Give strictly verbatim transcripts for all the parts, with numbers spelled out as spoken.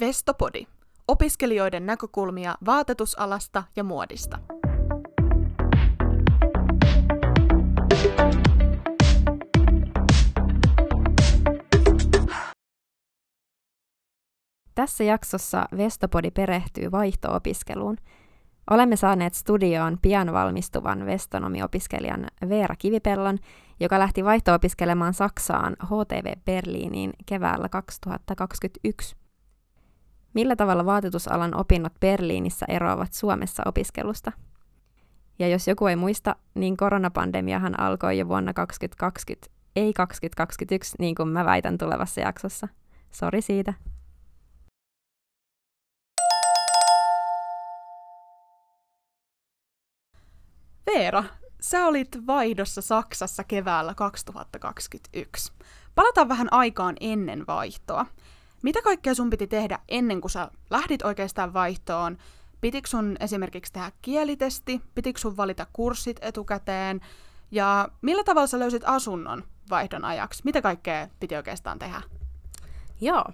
Vestopodi. Opiskelijoiden näkökulmia vaatetusalasta ja muodista. Tässä jaksossa Vestopodi perehtyy vaihto-opiskeluun. Olemme saaneet studioon pian valmistuvan vestonomiopiskelijan Veera Kivipellon, joka lähti vaihto-opiskelemaan Saksaan H T W Berliiniin keväällä kaksituhattakaksikymmentäyksi. Millä tavalla vaatetusalan opinnot Berliinissä eroavat Suomessa opiskelusta? Ja jos joku ei muista, niin koronapandemiahan alkoi jo vuonna kaksituhattakaksikymmentä, ei kaksituhattakaksikymmentäyksi, niin kuin mä väitän tulevassa jaksossa. Sori siitä. Veera, sä olit vaihdossa Saksassa keväällä kaksituhattakaksikymmentäyksi. Palataan vähän aikaan ennen vaihtoa. Mitä kaikkea sun piti tehdä ennen kuin sä lähdit oikeastaan vaihtoon? Pitikö sun esimerkiksi tehdä kielitesti? Pitikö sun valita kurssit etukäteen? Ja millä tavalla sä löysit asunnon vaihdon ajaksi? Mitä kaikkea piti oikeastaan tehdä? Joo,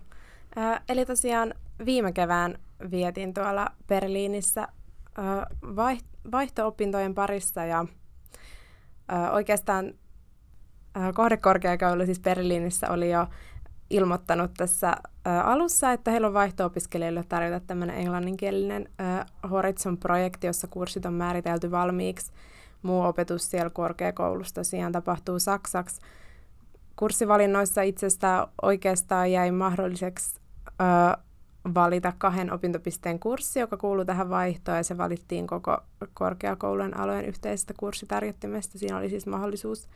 äh, eli tosiaan viime kevään vietin tuolla Berliinissä äh, vaihtoon. vaihto-opintojen parissa ja ö, oikeastaan ö, kohdekorkeakoulu siis Berliinissä oli jo ilmoittanut tässä ö, alussa, että heillä on vaihto-opiskelijoille tarjota tämmöinen englanninkielinen ö, Horizon-projekti, jossa kurssit on määritelty valmiiksi. Muu opetus siellä korkeakoulussa tosiaan tapahtuu saksaksi. Kurssivalinnoissa itsestään oikeastaan jäi mahdolliseksi ö, valita kahden opintopisteen kurssi, joka kuuluu tähän vaihtoon, ja se valittiin koko korkeakoulujen alojen yhteisestä kurssitarjottimesta. Siinä oli siis mahdollisuus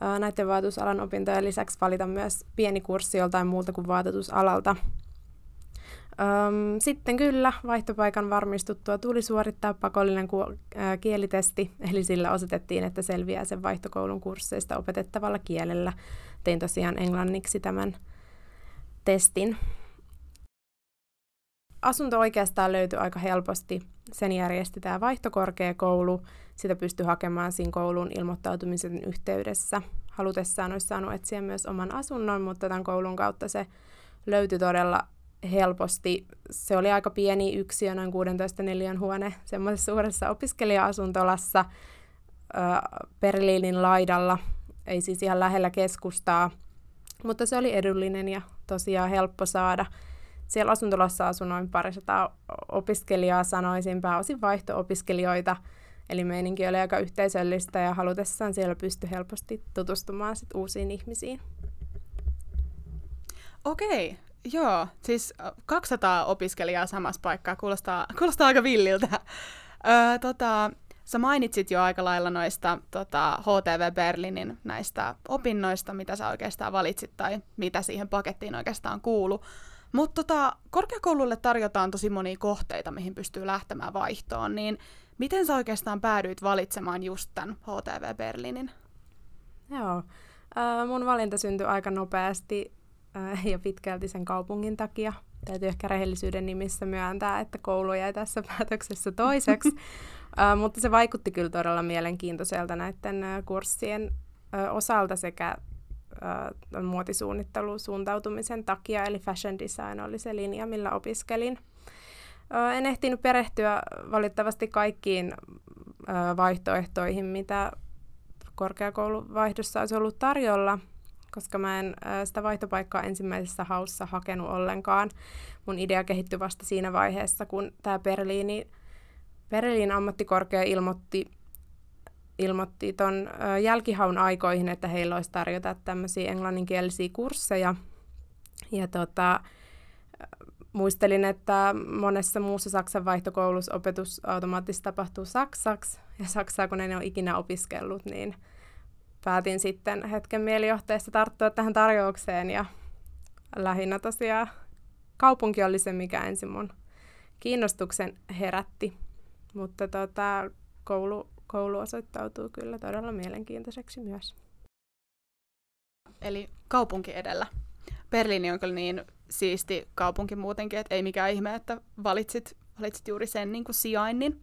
ää, näiden vaatetusalan opintojen lisäksi valita myös pieni kurssi joltain muulta kuin vaatetusalalta. Öm, sitten kyllä, vaihtopaikan varmistuttua tuli suorittaa pakollinen ku- ää, kielitesti, eli sillä osoitettiin, että selviää sen vaihtokoulun kursseista opetettavalla kielellä. Tein tosiaan englanniksi tämän testin. Asunto oikeastaan löytyi aika helposti. Sen järjesti tämä vaihtokorkeakoulu. Sitä pystyi hakemaan siinä kouluun ilmoittautumisen yhteydessä. Halutessaan olisi saanut etsiä myös oman asunnon, mutta tämän koulun kautta se löytyi todella helposti. Se oli aika pieni yksiö, noin kuusitoista neliön huone, semmoisessa suuressa opiskelija-asuntolassa äh, Berliinin laidalla. Ei siis ihan lähellä keskustaa, mutta se oli edullinen ja tosiaan helppo saada. Siellä asuntolassa asui noin parisataa opiskelijaa, sanoisin pääosin vaihto-opiskelijoita, eli meininki oli aika yhteisöllistä ja halutessaan siellä pystyi helposti tutustumaan sit uusiin ihmisiin. Okei, joo, siis kaksisataa opiskelijaa samassa paikkaa, kuulostaa, kuulostaa aika villiltä. Öö, tota, sä mainitsit jo aika lailla noista tota, H T W Berlinin näistä opinnoista, mitä sä oikeastaan valitsit tai mitä siihen pakettiin oikeastaan kuului. Mutta tota, korkeakoululle tarjotaan tosi monia kohteita, mihin pystyy lähtemään vaihtoon, niin miten sä oikeastaan päädyit valitsemaan just tämän H T W Berliinin? Joo, äh, mun valinta syntyi aika nopeasti äh, ja pitkälti sen kaupungin takia. Täytyy ehkä rehellisyyden nimissä myöntää, että koulu jäi tässä päätöksessä toiseksi, äh, mutta se vaikutti kyllä todella mielenkiintoiselta näiden äh, kurssien äh, osalta sekä muotisuunnittelun suuntautumisen takia, eli fashion design oli se linja, millä opiskelin. En ehtinyt perehtyä valitettavasti kaikkiin vaihtoehtoihin, mitä korkeakouluvaihdossa olisi ollut tarjolla, koska mä en sitä vaihtopaikkaa ensimmäisessä haussa hakenut ollenkaan. Mun idea kehittyi vasta siinä vaiheessa, kun tämä Berliini, Berliin ammattikorkea ilmoitti Ilmoitti tuon jälkihaun aikoihin, että heillä olisi tarjota tämmöisiä englanninkielisiä kursseja. Ja tota, muistelin, että monessa muussa Saksan vaihtokoulussa opetus automaattisesti tapahtuu saksaksi. Ja saksaa, kun en ole ikinä opiskellut, niin päätin sitten hetken mielijohteesta tarttua tähän tarjoukseen. Ja lähinnä tosiaan kaupunki oli se, mikä ensin mun kiinnostuksen herätti. Mutta tota, koulu... Koulu osoittautuu kyllä todella mielenkiintoiseksi myös. Eli kaupunki edellä. Berliini on kyllä niin siisti kaupunki muutenkin, että ei mikään ihme, että valitsit, valitsit juuri sen niin kuin sijainnin.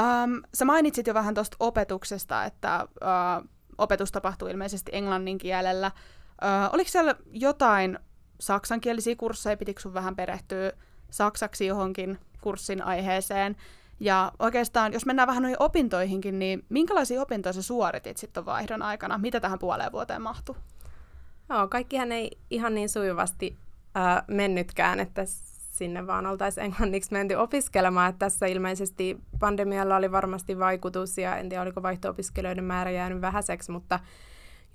Ähm, sä mainitsit jo vähän tuosta opetuksesta, että äh, opetus tapahtuu ilmeisesti englannin kielellä. Äh, oliko siellä jotain saksankielisiä kursseja, pitikö sun vähän perehtyä saksaksi johonkin kurssin aiheeseen. Ja oikeastaan, jos mennään vähän noihin opintoihinkin, niin minkälaisia opintoja sä suoritit sitten vaihdon aikana? Mitä tähän puoleen vuoteen mahtui? Joo, kaikkihan ei ihan niin sujuvasti äh, mennytkään, että sinne vaan oltaisiin englanniksi menty opiskelemaan. Että tässä ilmeisesti pandemialla oli varmasti vaikutus ja en tiedä, oliko vaihto-opiskelijoiden määrä jäänyt vähäiseksi, mutta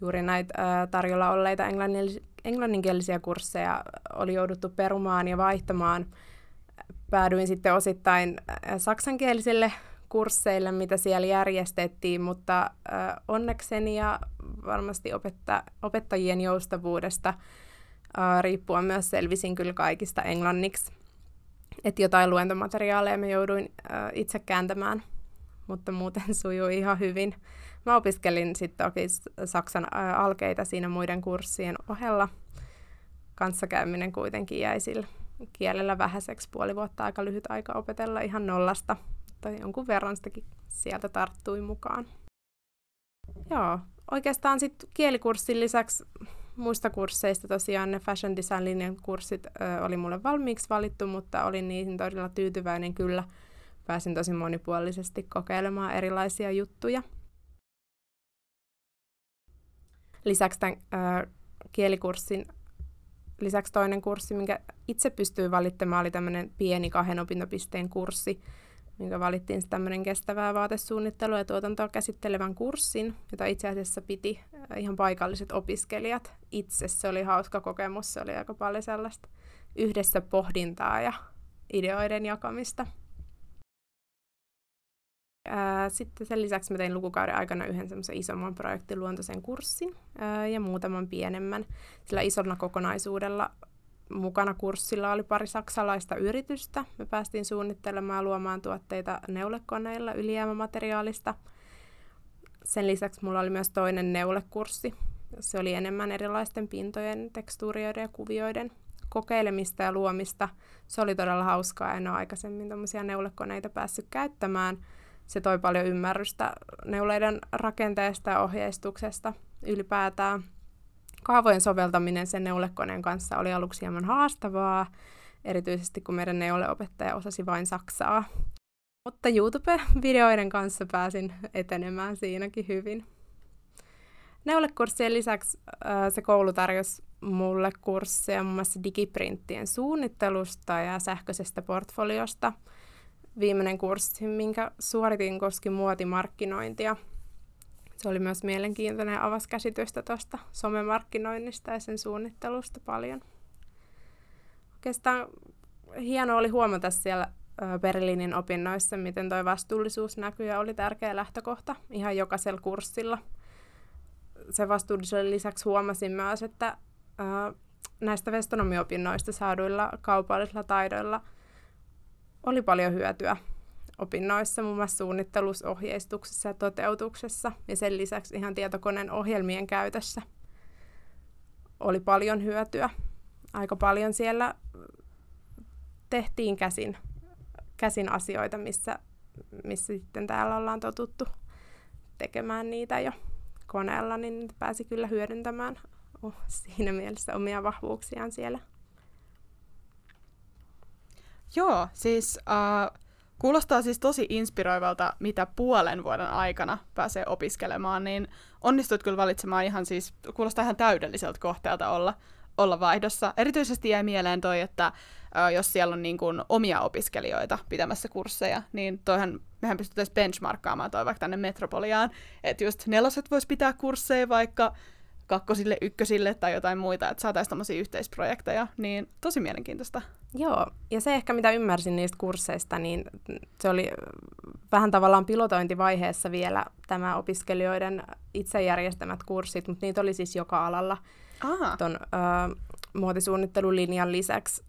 juuri näitä äh, tarjolla olleita englannin, englanninkielisiä kursseja oli jouduttu perumaan ja vaihtamaan. Päädyin sitten osittain saksankielisille kursseille, mitä siellä järjestettiin, mutta äh, onnekseni ja varmasti opetta, opettajien joustavuudesta äh, riippuen myös selvisin kyllä kaikista englanniksi. Et jotain luentomateriaaleja mä jouduin äh, itse kääntämään, mutta muuten sujui ihan hyvin. Mä opiskelin sitten oikein saksan äh, alkeita siinä muiden kurssien ohella. Kanssakäyminen kuitenkin jäi sillä kielellä vähäiseksi, puoli vuotta aika lyhyt aika opetella ihan nollasta, tai jonkun verran sitäkin sieltä tarttui mukaan. Joo, oikeastaan sitten kielikurssin lisäksi muista kursseista tosiaan ne fashion design-linjan kurssit ö, oli mulle valmiiksi valittu, mutta olin niihin todella tyytyväinen kyllä. Pääsin tosi monipuolisesti kokeilemaan erilaisia juttuja. Lisäksi tämän ö, kielikurssin Lisäksi toinen kurssi, minkä itse pystyin valittamaan, oli tämmöinen pieni kahden opintopisteen kurssi, minkä valittiin tämmöinen kestävää vaatesuunnittelua ja tuotantoa käsittelevän kurssin, jota itse asiassa piti ihan paikalliset opiskelijat itse. Se oli hauska kokemus, se oli aika paljon sellaista yhdessä pohdintaa ja ideoiden jakamista. Sitten sen lisäksi mä tein lukukauden aikana yhden semmoisen isomman projektiluontoisen kurssin ja muutaman pienemmän. Sillä isona kokonaisuudella mukana kurssilla oli pari saksalaista yritystä. Me päästiin suunnittelemaan ja luomaan tuotteita neulekoneilla ylijäämämateriaalista. Sen lisäksi mulla oli myös toinen neulekurssi. Se oli enemmän erilaisten pintojen, tekstuurioiden ja kuvioiden kokeilemista ja luomista. Se oli todella hauskaa, en ole aikaisemmin tommosia neulekoneita päässyt käyttämään. Se toi paljon ymmärrystä neuleiden rakenteesta ja ohjeistuksesta ylipäätään. Kaavojen soveltaminen sen neulekoneen kanssa oli aluksi hieman haastavaa, erityisesti kun meidän neuleopettaja osasi vain saksaa. Mutta YouTube-videoiden kanssa pääsin etenemään siinäkin hyvin. Neulekurssien lisäksi äh, se koulu tarjosi mulle kursseja muun muassa digiprinttien suunnittelusta ja sähköisestä portfoliosta. Viimeinen kurssi, minkä suoritin, koski muotimarkkinointia. Se oli myös mielenkiintoinen ja avasi käsitystä tuosta somemarkkinoinnista ja sen suunnittelusta paljon. Oikeastaan hienoa oli huomata siellä Berliinin opinnoissa, miten tuo vastuullisuus näkyy ja oli tärkeä lähtökohta ihan jokaisella kurssilla. Sen vastuullisuuden lisäksi huomasin myös, että näistä vestonomiopinnoista saaduilla kaupallisilla taidoilla oli paljon hyötyä opinnoissa, muun muassa suunnittelussa, ohjeistuksessa ja toteutuksessa, ja sen lisäksi ihan tietokoneen ohjelmien käytössä oli paljon hyötyä. Aika paljon siellä tehtiin käsin, käsin asioita, missä, missä sitten täällä ollaan totuttu tekemään niitä jo koneella, niin niitä pääsi kyllä hyödyntämään oh, siinä mielessä omia vahvuuksiaan siellä. Joo, siis äh, kuulostaa siis tosi inspiroivalta, mitä puolen vuoden aikana pääsee opiskelemaan, niin onnistut kyllä valitsemaan ihan siis, kuulostaa ihan täydelliseltä kohteelta olla, olla vaihdossa. Erityisesti jäi mieleen toi, että äh, jos siellä on niin kun omia opiskelijoita pitämässä kursseja, niin toihan mehän pystyttäisiin benchmarkkaamaan toi vaikka tänne Metropoliaan, että just neloset voisi pitää kursseja vaikka kakkosille, ykkösille tai jotain muita, että saataisiin tämmöisiä yhteisprojekteja, niin tosi mielenkiintoista. Joo, ja se ehkä mitä ymmärsin niistä kursseista, niin se oli vähän tavallaan pilotointivaiheessa vielä tämä opiskelijoiden itse järjestämät kurssit, mutta niitä oli siis joka alalla tuon ö, muotisuunnittelulinjan lisäksi.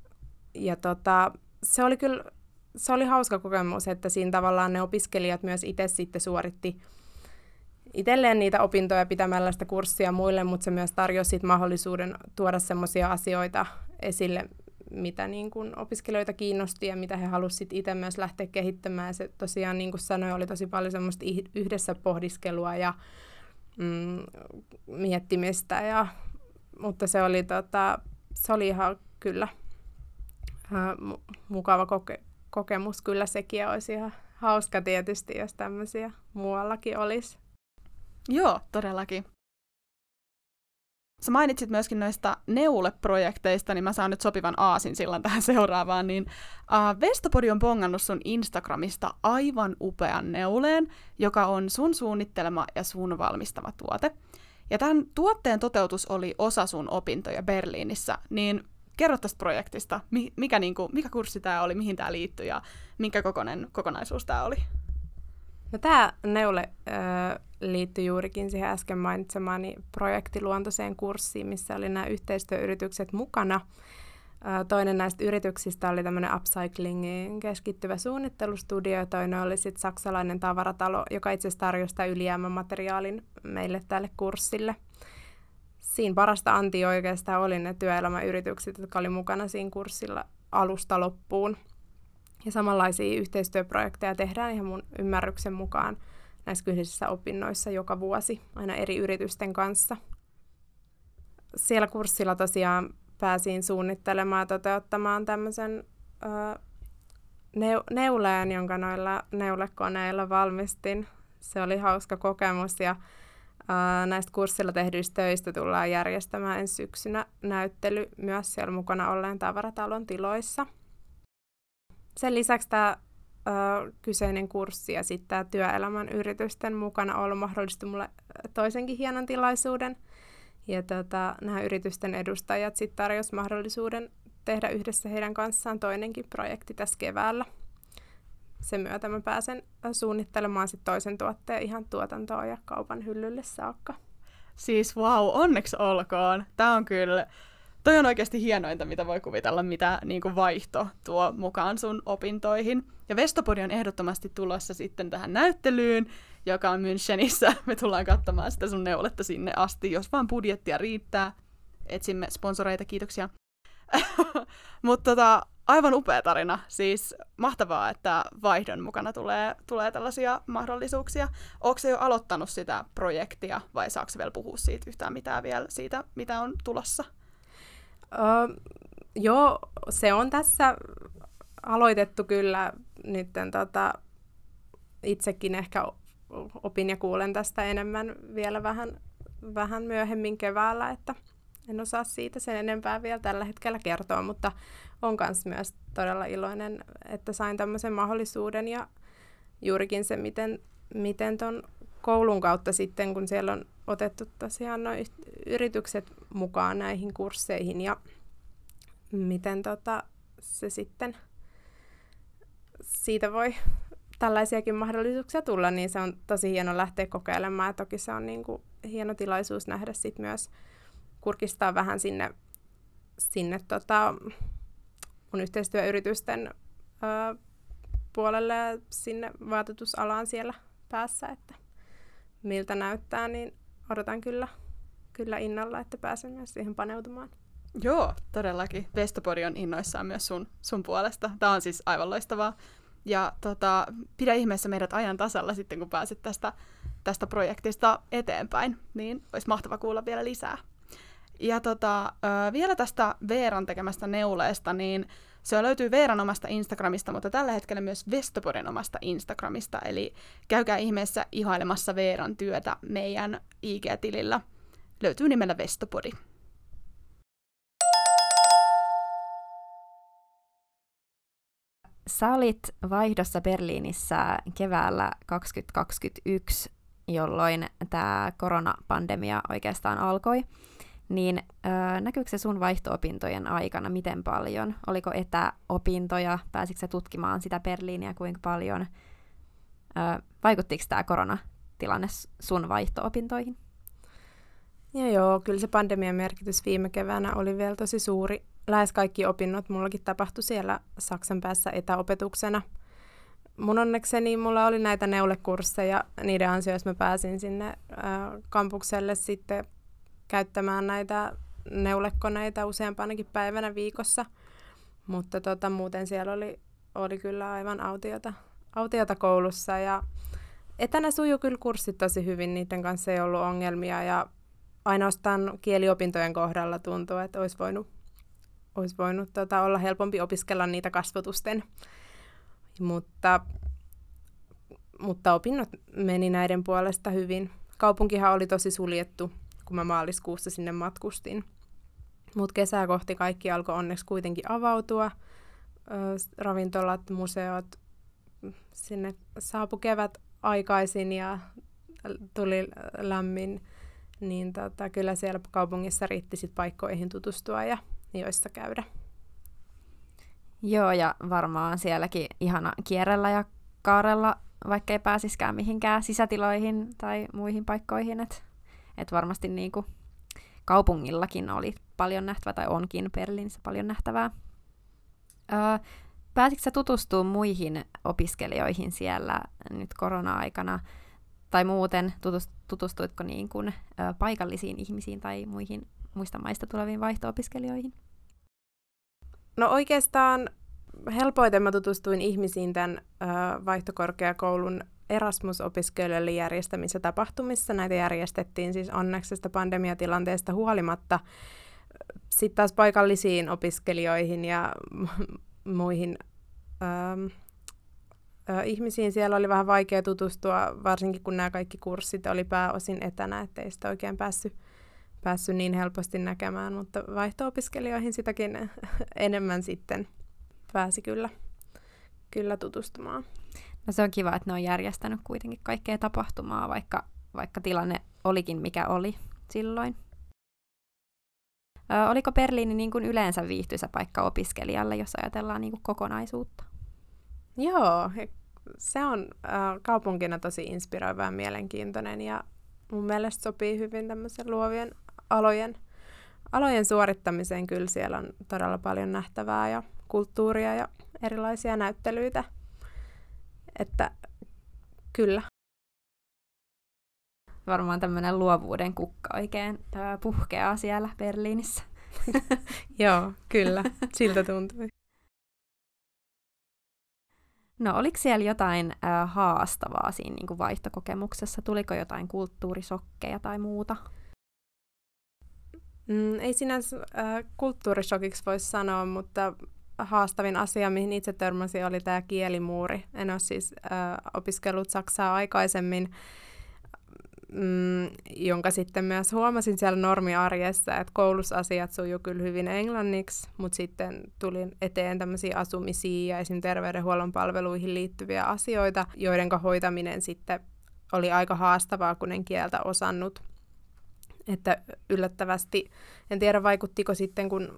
Ja tota, se oli kyllä, se oli hauska kokemus, että siinä tavallaan ne opiskelijat myös itse sitten suoritti itselleen niitä opintoja pitämällä sitä kurssia muille, mutta se myös tarjosi sit mahdollisuuden tuoda semmoisia asioita esille, mitä niin kun opiskelijoita kiinnosti ja mitä he halusivat itse myös lähteä kehittämään. Se tosiaan, niin kuin sanoin, oli tosi paljon semmoista yhdessä pohdiskelua ja mm, miettimistä, ja, mutta se oli tota, se oli ihan kyllä ää, mukava koke- kokemus. Kyllä sekin olisi ihan hauska tietysti, jos tämmöisiä muuallakin olisi. Joo, todellakin. Sä mainitsit myöskin noista neuleprojekteista, niin mä saan nyt sopivan aasinsillan tähän seuraavaan. Niin, uh, Vestopodi on bongannut sun Instagramista aivan upean neuleen, joka on sun suunnittelema ja sun valmistama tuote. Ja tämän tuotteen toteutus oli osa sun opintoja Berliinissä, niin kerro tästä projektista. Mikä, niin kuin, mikä kurssi tämä oli, mihin tämä liittyi ja minkä kokoinen kokonaisuus tämä oli? No, tämä neule äh, liittyi juurikin siihen äsken mainitsemaani projektiluontoiseen kurssiin, missä oli nämä yhteistyöyritykset mukana. Äh, toinen näistä yrityksistä oli tämmöinen upcyclingin keskittyvä suunnittelustudio, ja toinen oli sitten saksalainen tavaratalo, joka itse asiassa tarjosi sitä ylijäämämateriaalin meille tälle kurssille. Siinä parasta anti oikeastaan oli ne työelämäyritykset, jotka oli mukana siinä kurssilla alusta loppuun. Ja samanlaisia yhteistyöprojekteja tehdään ihan mun ymmärryksen mukaan näissä kyseisissä opinnoissa joka vuosi, aina eri yritysten kanssa. Siellä kurssilla tosiaan pääsin suunnittelemaan ja toteuttamaan tämmöisen äh, neu- neuleen, jonka noilla neulekoneilla valmistin. Se oli hauska kokemus ja äh, näistä kurssilla tehdyistä töistä tullaan järjestämään ensi syksynä näyttely myös siellä mukana olleen tavaratalon tiloissa. Sen lisäksi tämä ö, kyseinen kurssi ja sitten tämä työelämän yritysten mukana olo mahdollisti mulle toisenkin hienon tilaisuuden. Ja tota, nämä yritysten edustajat sitten tarjosi mahdollisuuden tehdä yhdessä heidän kanssaan toinenkin projekti tässä keväällä. Sen myötä mä pääsen suunnittelemaan sit toisen tuotteen ihan tuotantoon ja kaupan hyllylle saakka. Siis vau, wow, onneksi olkoon. Tämä on kyllä... Toi on oikeasti hienointa, mitä voi kuvitella, mitä niin kuin vaihto tuo mukaan sun opintoihin. Ja Vestopodi on ehdottomasti tulossa sitten tähän näyttelyyn, joka on Münchenissä. Me tullaan katsomaan sitä sun neuletta sinne asti, jos vaan budjettia riittää. Etsimme sponsoreita, kiitoksia. Mutta tota, aivan upea tarina. Siis mahtavaa, että vaihdon mukana tulee, tulee tällaisia mahdollisuuksia. Ootko sä jo aloittanut sitä projektia vai saako sä vielä puhua siitä yhtään mitään vielä siitä, mitä on tulossa? Öö, joo, se on tässä aloitettu kyllä nyt. Tota, itsekin ehkä opin ja kuulen tästä enemmän vielä vähän, vähän myöhemmin keväällä, että en osaa siitä sen enempää vielä tällä hetkellä kertoa, mutta on kans myös todella iloinen, että sain tämmöisen mahdollisuuden ja juurikin se, miten, miten ton koulun kautta sitten, kun siellä on otettu tosiaan nuo yritykset mukaan näihin kursseihin ja miten tota se sitten, siitä voi tällaisiakin mahdollisuuksia tulla, niin se on tosi hieno lähteä kokeilemaan ja toki se on niin kuin hieno tilaisuus nähdä sit myös kurkistaa vähän sinne, sinne tota mun yhteistyöyritysten ö, puolelle ja sinne vaatetusalaan siellä päässä, että miltä näyttää, niin odotan kyllä, kyllä innolla, että pääsen myös siihen paneutumaan. Joo, todellakin. Vestopodi on innoissaan myös sun, sun puolesta. Tämä on siis aivan loistavaa. Ja tota, pidä ihmeessä meidät ajan tasalla sitten, kun pääset tästä, tästä projektista eteenpäin. Niin olisi mahtava kuulla vielä lisää. Ja tota, vielä tästä Veeran tekemästä neuleesta, niin se löytyy Veeran omasta Instagramista, mutta tällä hetkellä myös Vestopodin omasta Instagramista, eli käykää ihmeessä ihailemassa Veeran työtä meidän I G-tilillä. Löytyy nimellä Vestopodi. Sä olit vaihdossa Berliinissä keväällä kaksituhattakaksikymmentäyksi, jolloin tämä koronapandemia oikeastaan alkoi. Niin äh, näkyykö se sun vaihto-opintojen aikana miten paljon? Oliko etäopintoja? Pääsitkö sä tutkimaan sitä Berliiniä kuinka paljon? Äh, vaikuttiko tämä koronatilanne sun vaihto-opintoihin? Ja joo, kyllä se pandemian merkitys viime keväänä oli vielä tosi suuri. Lähes kaikki opinnot mullakin tapahtui siellä Saksan päässä etäopetuksena. Mun onnekseni mulla oli näitä neulekursseja. Niiden ansioissa mä pääsin sinne äh, kampukselle sitten käyttämään näitä neulekoneita useampanakin päivänä viikossa, mutta tota, muuten siellä oli, oli kyllä aivan autiota, autiota koulussa ja etänä sujui kyllä kurssit tosi hyvin, niiden kanssa ei ollut ongelmia ja ainoastaan kieliopintojen kohdalla tuntuu, että olisi voinut olisi voinut tota, olla helpompi opiskella niitä kasvotusten. Mutta, mutta opinnot meni näiden puolesta hyvin. Kaupunkihan oli tosi suljettu, kun mä maaliskuussa sinne matkustin. Mutta kesää kohti kaikki alkoi onneksi kuitenkin avautua. Ravintolat, museot, sinne saapui kevät aikaisin ja tuli lämmin. Niin tota, kyllä siellä kaupungissa riitti sit paikkoihin tutustua ja joissa käydä. Joo, ja varmaan sielläkin ihana kierrellä ja kaarella, vaikka ei pääsiskään mihinkään sisätiloihin tai muihin paikkoihin. Että et varmasti niinku kaupungillakin oli paljon nähtävää, tai onkin Berliinissä paljon nähtävää. Öö, pääsitkö sä tutustumaan muihin opiskelijoihin siellä nyt korona-aikana? Tai muuten, tutustuitko niin kuin, ö, paikallisiin ihmisiin tai muihin muista maista tuleviin vaihto-opiskelijoihin? No oikeastaan helpoiten mä tutustuin ihmisiin tämän ö, vaihtokorkeakoulun Erasmus-opiskelijoille järjestämissä tapahtumissa. Näitä järjestettiin siis onneksi tästä pandemiatilanteesta huolimatta. Sitten taas paikallisiin opiskelijoihin ja muihin ö, ihmisiin siellä oli vähän vaikea tutustua, varsinkin kun nämä kaikki kurssit oli pääosin etänä, ettei sitä oikein päässyt päässy niin helposti näkemään, mutta vaihto-opiskelijoihin sitäkin enemmän sitten pääsi kyllä, kyllä tutustumaan. No se on kiva, että ne on järjestänyt kuitenkin kaikkea tapahtumaa, vaikka, vaikka tilanne olikin mikä oli silloin. Ö, oliko Berliini niin kuin yleensä viihtyisä paikka opiskelijalle, jos ajatellaan niin kuin kokonaisuutta? Joo, se on äh, kaupunkina tosi inspiroiva ja mielenkiintoinen ja mun mielestä sopii hyvin tämmöisen luovien alojen, alojen suorittamiseen. Kyllä siellä on todella paljon nähtävää ja kulttuuria ja erilaisia näyttelyitä, että kyllä. Varmaan tämmöinen luovuuden kukka oikein äh, puhkeaa siellä Berliinissä. Joo, kyllä, siltä tuntui. No oliko siellä jotain ä, haastavaa siinä niin kuin vaihtokokemuksessa? Tuliko jotain kulttuurisokkeja tai muuta? Mm, ei sinänsä ä, kulttuurishokiksi voi sanoa, mutta haastavin asia, mihin itse törmäsin, oli tämä kielimuuri. En ole siis ä, opiskellut saksaa aikaisemmin, mm, jonka sitten myös huomasin siellä normiarjessa, että koulusasiat sujuu kyllä hyvin englanniksi, mutta sitten tuli eteen tämmöisiä asumisia ja esimerkiksi terveydenhuollon palveluihin liittyviä asioita, joiden hoitaminen sitten oli aika haastavaa, kun en kieltä osannut. Että yllättävästi, en tiedä vaikuttiko sitten, kun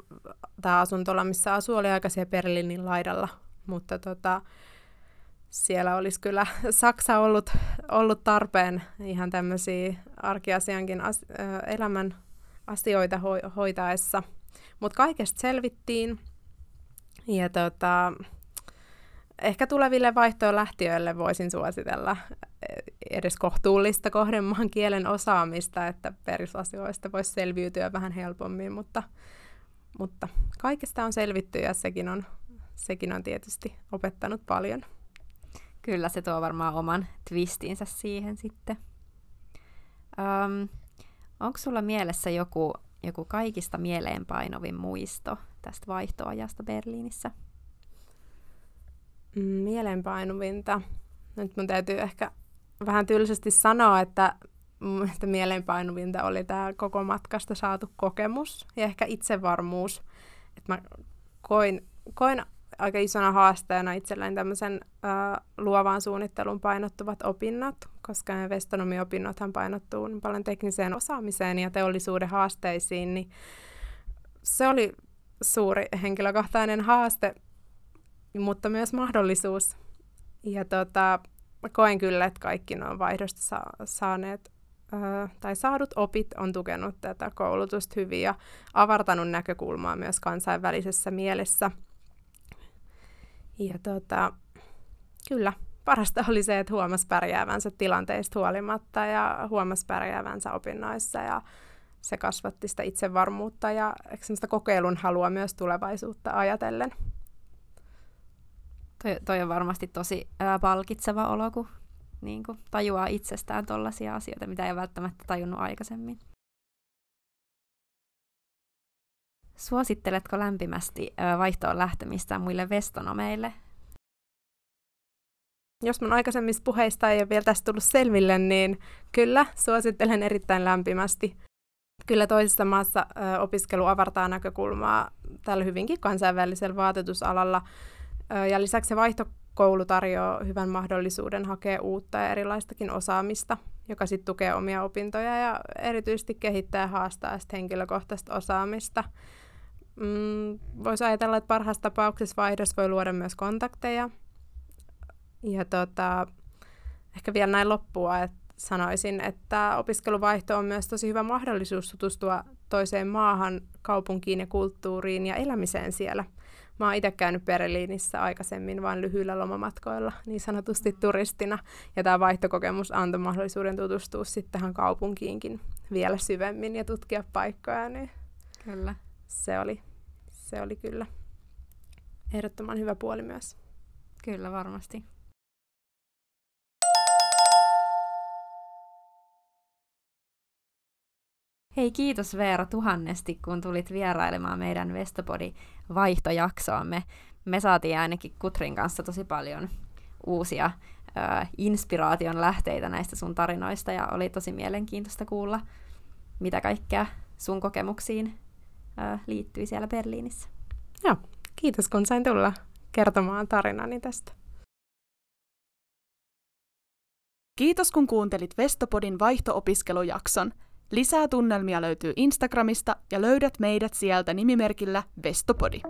tämä asuntola, missä asui, oli aika siellä Berliinin laidalla, mutta tota... Siellä olisi kyllä Saksa ollut, ollut tarpeen ihan tämmöisiä arkiasiankin as, elämän asioita ho, hoitaessa. Mutta kaikesta selvittiin. Ja tota, ehkä tuleville vaihtolähtiöille voisin suositella edes kohtuullista kohdemaan kielen osaamista, että perusasioista voisi selviytyä vähän helpommin. Mutta, mutta kaikesta on selvitty ja sekin on, sekin on tietysti opettanut paljon. Kyllä, se tuo varmaan oman twistinsä siihen sitten. Öm, onko sulla mielessä joku, joku kaikista mieleenpainovin muisto tästä vaihtoajasta Berliinissä? Mm, mieleenpainovinta. Nyt mun täytyy ehkä vähän tylsästi sanoa, että mun mielestä mieleenpainovinta oli tämä koko matkasta saatu kokemus ja ehkä itsevarmuus. Et mä koin... koin aika isona haasteena itselläni tämmöisen äh, luovaan suunnittelun painottuvat opinnot, koska ne vestonomiopinnothan painottuu paljon tekniseen osaamiseen ja teollisuuden haasteisiin, niin se oli suuri henkilökohtainen haaste, mutta myös mahdollisuus. Ja tota, koen kyllä, että kaikki nuo vaihdosta sa- saaneet äh, tai saadut opit on tukenut tätä koulutusta hyvin ja avartanut näkökulmaa myös kansainvälisessä mielessä. Ja tota, kyllä, parasta oli se, että huomasi pärjäävänsä tilanteista huolimatta ja huomasi pärjäävänsä opinnoissa ja se kasvatti sitä itsevarmuutta ja semmoista kokeilun halua myös tulevaisuutta ajatellen. Toi, toi on varmasti tosi ää, palkitseva olo, kun niin kun tajuaa itsestään tollaisia asioita, mitä ei välttämättä tajunnut aikaisemmin. Suositteletko lämpimästi vaihtoon lähtemistä muille vestonomeille? Jos mun aikaisemmissa puheista ei ole vielä tästä tullut selville, niin kyllä, suosittelen erittäin lämpimästi. Kyllä toisessa maassa opiskelu avartaa näkökulmaa tällä hyvinkin kansainvälisellä vaatetusalalla. Ja lisäksi se vaihtokoulu tarjoaa hyvän mahdollisuuden hakea uutta ja erilaistakin osaamista, joka sitten tukee omia opintoja ja erityisesti kehittää ja haastaa sit henkilökohtaista osaamista. Mm, voisi ajatella, että parhaassa tapauksessa vaihdossa voi luoda myös kontakteja. Ja tota, ehkä vielä näin loppua, että sanoisin, että opiskeluvaihto on myös tosi hyvä mahdollisuus tutustua toiseen maahan, kaupunkiin ja kulttuuriin ja elämiseen siellä. Mä oon itse käynyt Berliinissä aikaisemmin vain lyhyillä lomamatkoilla, niin sanotusti turistina. Ja tämä vaihtokokemus antoi mahdollisuuden tutustua sitten tähän kaupunkiinkin vielä syvemmin ja tutkia paikkoja. Niin kyllä. Se oli, se oli kyllä ehdottoman hyvä puoli myös. Kyllä, varmasti. Hei, kiitos Veera tuhannesti, kun tulit vierailemaan meidän Vestopodi-vaihtojaksoamme. Me saatiin ainakin Kutrin kanssa tosi paljon uusia ö, inspiraation lähteitä näistä sun tarinoista, ja oli tosi mielenkiintoista kuulla, mitä kaikkea sun kokemuksiin ö, liittyi siellä Berliinissä. Joo, kiitos kun sain tulla kertomaan tarinani tästä. Kiitos kun kuuntelit Vestopodin vaihto-opiskelujakson. Lisää tunnelmia löytyy Instagramista ja löydät meidät sieltä nimimerkillä Vestopodi.